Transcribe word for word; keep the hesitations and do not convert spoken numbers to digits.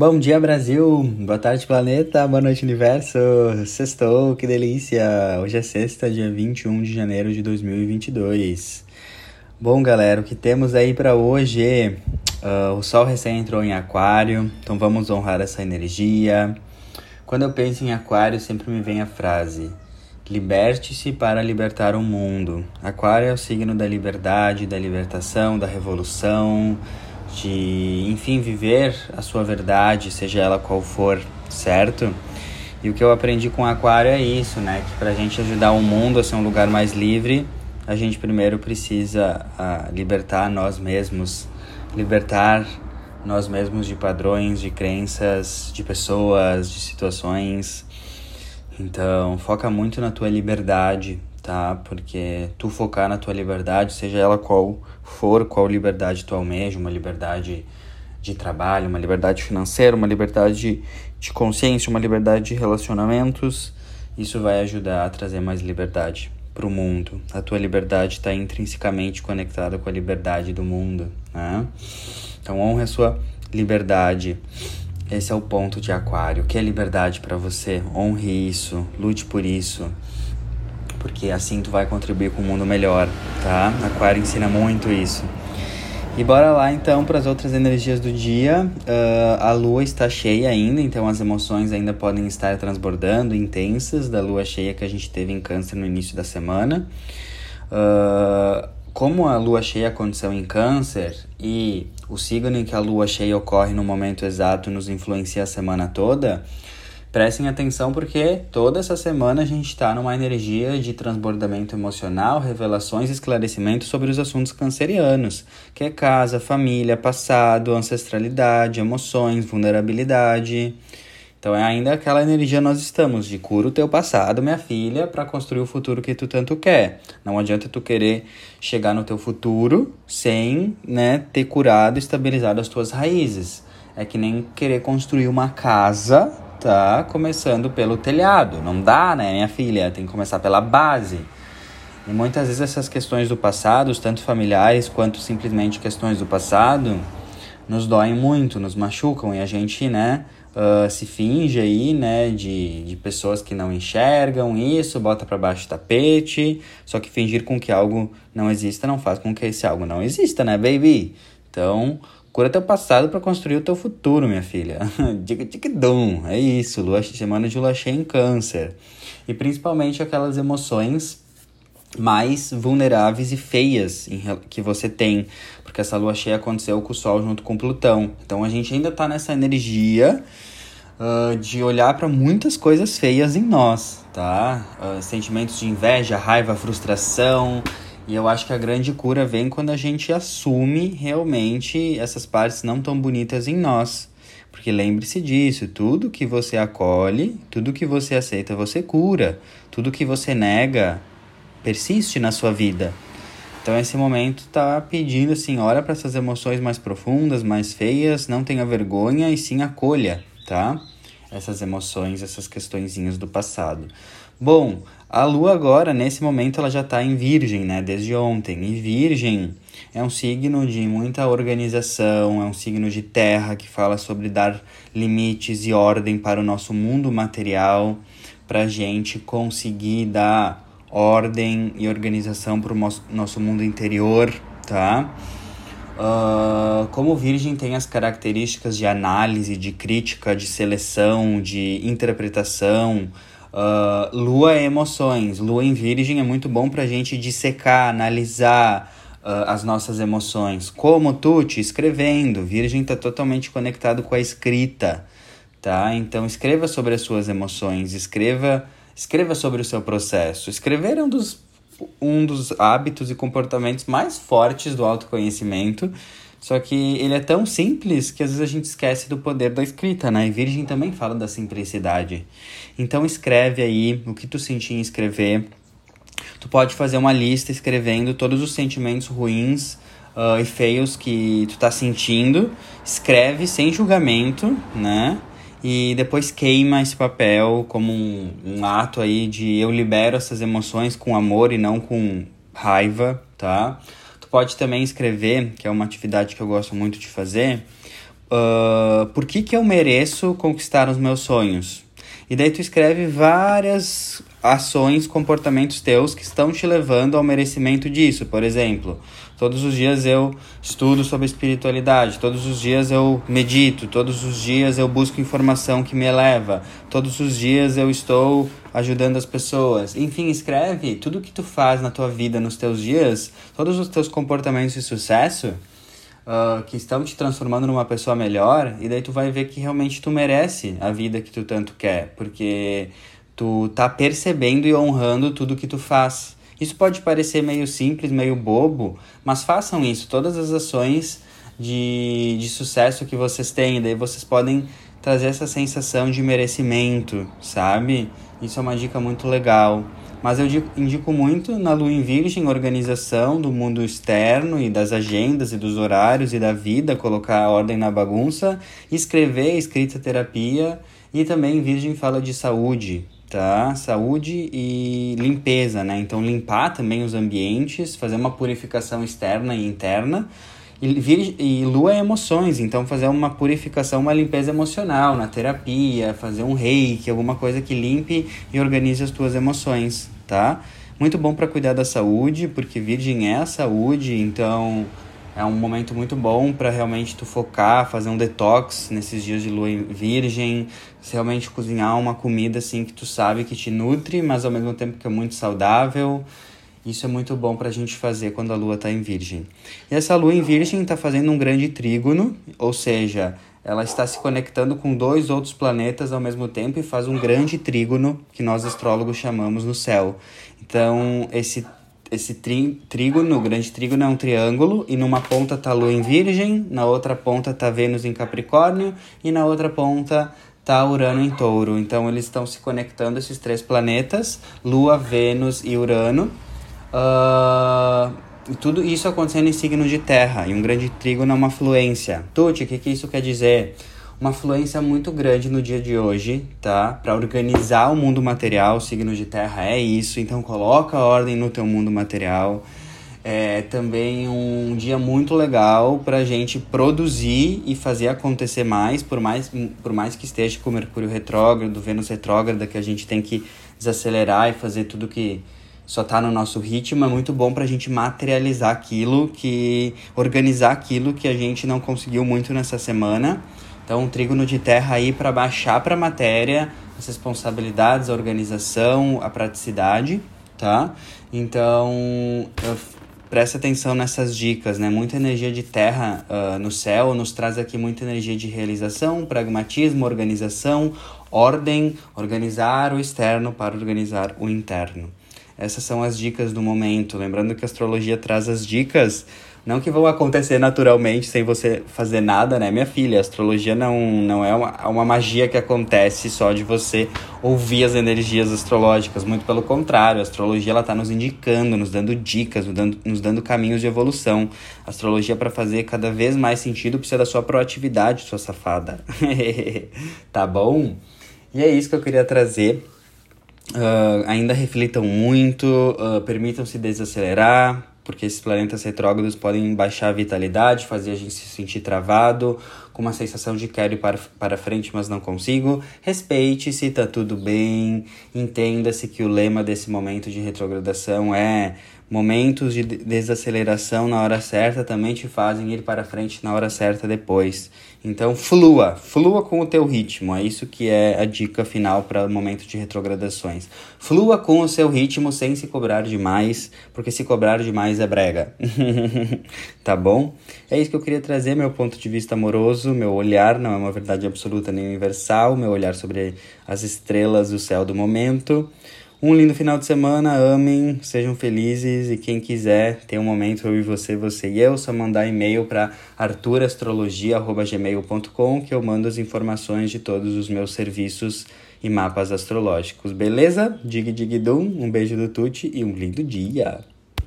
Bom dia, Brasil! Boa tarde, planeta! Boa noite, universo! Sextou, que delícia! Hoje é sexta, dia vinte e um de janeiro de dois mil e vinte e dois. Bom, galera, o que temos aí pra hoje? Uh, o Sol recém entrou em Aquário, então vamos honrar essa energia. Quando eu penso em Aquário, sempre me vem a frase: liberte-se para libertar o mundo. Aquário é o signo da liberdade, da libertação, da revolução, de, enfim, viver a sua verdade, seja ela qual for, certo? E o que eu aprendi com Aquário é isso, né? Que pra gente ajudar o mundo a ser um lugar mais livre, a gente primeiro precisa uh, libertar nós mesmos, libertar nós mesmos de padrões, de crenças, de pessoas, de situações. Então, foca muito na tua liberdade, tá? Porque tu focar na tua liberdade, seja ela qual for, qual liberdade tu almeja, uma liberdade de trabalho, uma liberdade financeira, uma liberdade de consciência, uma liberdade de relacionamentos, isso vai ajudar a trazer mais liberdade para o mundo. A tua liberdade está intrinsecamente conectada com a liberdade do mundo, né? Então, honra a sua liberdade. Esse é o ponto de Aquário. O que é liberdade para você? Honre isso, lute por isso, porque assim tu vai contribuir com um mundo melhor, tá? Aquário ensina muito isso. E bora lá então para as outras energias do dia. Uh, a lua está cheia ainda, então as emoções ainda podem estar transbordando, intensas, da lua cheia que a gente teve em Câncer no início da semana. Uh, como a lua cheia aconteceu em Câncer e o signo em que a lua cheia ocorre no momento exato nos influencia a semana toda, prestem atenção porque toda essa semana a gente está numa energia de transbordamento emocional, revelações e esclarecimentos sobre os assuntos cancerianos, que é casa, família, passado, ancestralidade, emoções, vulnerabilidade. Então é ainda aquela energia nós estamos, de cura o teu passado, minha filha, para construir o futuro que tu tanto quer. Não adianta tu querer chegar no teu futuro sem, né, ter curado e estabilizado as tuas raízes. É que nem querer construir uma casa, tá, começando pelo telhado. Não dá, né, minha filha? Tem que começar pela base. E muitas vezes essas questões do passado, tanto familiares quanto simplesmente questões do passado, nos doem muito, nos machucam e a gente, né, Uh, se finge aí, né, de, de pessoas que não enxergam isso, bota pra baixo o tapete, só que fingir com que algo não exista não faz com que esse algo não exista, né, baby? Então, cura teu passado pra construir o teu futuro, minha filha. Diga, diga, dum, é isso, lua, semana de lua cheia em Câncer. E principalmente aquelas emoções mais vulneráveis e feias que você tem, porque essa lua cheia aconteceu com o Sol junto com Plutão. Então a gente ainda tá nessa energia uh, de olhar para muitas coisas feias em nós, tá? Uh, sentimentos de inveja, raiva, frustração. E eu acho que a grande cura vem quando a gente assume realmente essas partes não tão bonitas em nós. Porque lembre-se disso, tudo que você acolhe, tudo que você aceita, você cura. Tudo que você nega persiste na sua vida. Então esse momento tá pedindo assim, olha para essas emoções mais profundas, mais feias, não tenha vergonha e sim acolha, tá? Essas emoções, essas questõezinhas do passado. Bom, a Lua agora, nesse momento, ela já tá em Virgem, né? Desde ontem. E Virgem é um signo de muita organização, é um signo de terra que fala sobre dar limites e ordem para o nosso mundo material, pra gente conseguir dar ordem e organização para o nosso mundo interior, tá? Uh, como Virgem tem as características de análise, de crítica, de seleção, de interpretação, uh, Lua é emoções. Lua em Virgem é muito bom para a gente dissecar, analisar uh, as nossas emoções. Como tu te escrevendo, Virgem está totalmente conectado com a escrita, tá? Então escreva sobre as suas emoções, escreva... Escreva sobre o seu processo. Escrever é um dos, um dos hábitos e comportamentos mais fortes do autoconhecimento, só que ele é tão simples que às vezes a gente esquece do poder da escrita, né? E Virgem também fala da simplicidade. Então escreve aí o que tu sentir em escrever. Tu pode fazer uma lista escrevendo todos os sentimentos ruins uh, e feios que tu tá sentindo. Escreve sem julgamento, né? E depois queima esse papel como um, um ato aí de eu libero essas emoções com amor e não com raiva, tá? Tu pode também escrever, que é uma atividade que eu gosto muito de fazer, uh, por que que eu mereço conquistar os meus sonhos? E daí tu escreve várias ações, comportamentos teus que estão te levando ao merecimento disso. Por exemplo, todos os dias eu estudo sobre espiritualidade, todos os dias eu medito, todos os dias eu busco informação que me eleva, todos os dias eu estou ajudando as pessoas. Enfim, escreve tudo que tu faz na tua vida, nos teus dias, todos os teus comportamentos de sucesso Uh, que estão te transformando numa pessoa melhor, e daí tu vai ver que realmente tu merece a vida que tu tanto quer, porque tu tá percebendo e honrando tudo que tu faz. Isso pode parecer meio simples, meio bobo, mas façam isso, todas as ações de, de sucesso que vocês têm, daí vocês podem trazer essa sensação de merecimento, sabe? Isso é uma dica muito legal. Mas eu indico muito na Lua em Virgem, organização do mundo externo e das agendas e dos horários e da vida, colocar a ordem na bagunça, escrever, escrita terapia, e também Virgem fala de saúde, tá? Saúde e limpeza, né? Então limpar também os ambientes, fazer uma purificação externa e interna. E, virgem, e Lua é emoções, então fazer uma purificação, uma limpeza emocional na terapia, fazer um reiki, alguma coisa que limpe e organize as tuas emoções, tá? Muito bom para cuidar da saúde, porque Virgem é a saúde, então é um momento muito bom para realmente tu focar, fazer um detox nesses dias de Lua em Virgem, realmente cozinhar uma comida assim que tu sabe que te nutre, mas ao mesmo tempo que é muito saudável. Isso é muito bom para a gente fazer quando a Lua está em Virgem. E essa Lua em Virgem está fazendo um grande trígono, ou seja, ela está se conectando com dois outros planetas ao mesmo tempo e faz um grande trígono, que nós astrólogos chamamos no céu. Então, esse, esse tri, trígono, o grande trígono é um triângulo, e numa ponta está a Lua em Virgem, na outra ponta está Vênus em Capricórnio, e na outra ponta está Urano em Touro. Então, eles estão se conectando, esses três planetas, Lua, Vênus e Urano. Uh, tudo isso acontecendo em signo de terra, e um grande trígono é uma fluência. Tuti, o que, que isso quer dizer? Uma fluência muito grande no dia de hoje, tá? Para organizar o mundo material, signo de terra é isso, então coloca a ordem no teu mundo material. É também um dia muito legal para a gente produzir e fazer acontecer mais por, mais, por mais que esteja com o Mercúrio retrógrado, Vênus retrógrada, que a gente tem que desacelerar e fazer tudo que só tá no nosso ritmo. É muito bom pra gente materializar aquilo, que organizar aquilo que a gente não conseguiu muito nessa semana. Então, um trígono de terra aí para baixar pra matéria as responsabilidades, a organização, a praticidade, tá? Então, presta atenção nessas dicas, né? Muita energia de terra uh, no céu nos traz aqui muita energia de realização, pragmatismo, organização, ordem, organizar o externo para organizar o interno. Essas são as dicas do momento. Lembrando que a astrologia traz as dicas, não que vão acontecer naturalmente sem você fazer nada, né, minha filha? A astrologia não, não é uma, uma magia que acontece só de você ouvir as energias astrológicas. Muito pelo contrário, a astrologia ela está nos indicando, nos dando dicas, nos dando, nos dando caminhos de evolução. A astrologia, para fazer cada vez mais sentido, precisa da sua proatividade, sua safada. Tá bom? E é isso que eu queria trazer. Uh, ainda reflitam muito, uh, permitam-se desacelerar, porque esses planetas retrógrados podem baixar a vitalidade, fazer a gente se sentir travado, com uma sensação de quero ir para, para frente, mas não consigo. Respeite-se, tá tudo bem. Entenda-se que o lema desse momento de retrogradação é: momentos de desaceleração na hora certa também te fazem ir para frente na hora certa depois. Então, flua, flua com o teu ritmo. É isso que é a dica final para o momento de retrogradações. Flua com o seu ritmo sem se cobrar demais, porque se cobrar demais é brega. Tá bom? É isso que eu queria trazer, meu ponto de vista amoroso, meu olhar, não é uma verdade absoluta nem universal, meu olhar sobre as estrelas do céu do momento. Um lindo final de semana, amem, sejam felizes, e quem quiser ter um momento eu e você, você e eu, só mandar e-mail para arthur astrologia arroba gmail ponto com que eu mando as informações de todos os meus serviços e mapas astrológicos, beleza? Dig dig dum, um beijo do Tuti e um lindo dia!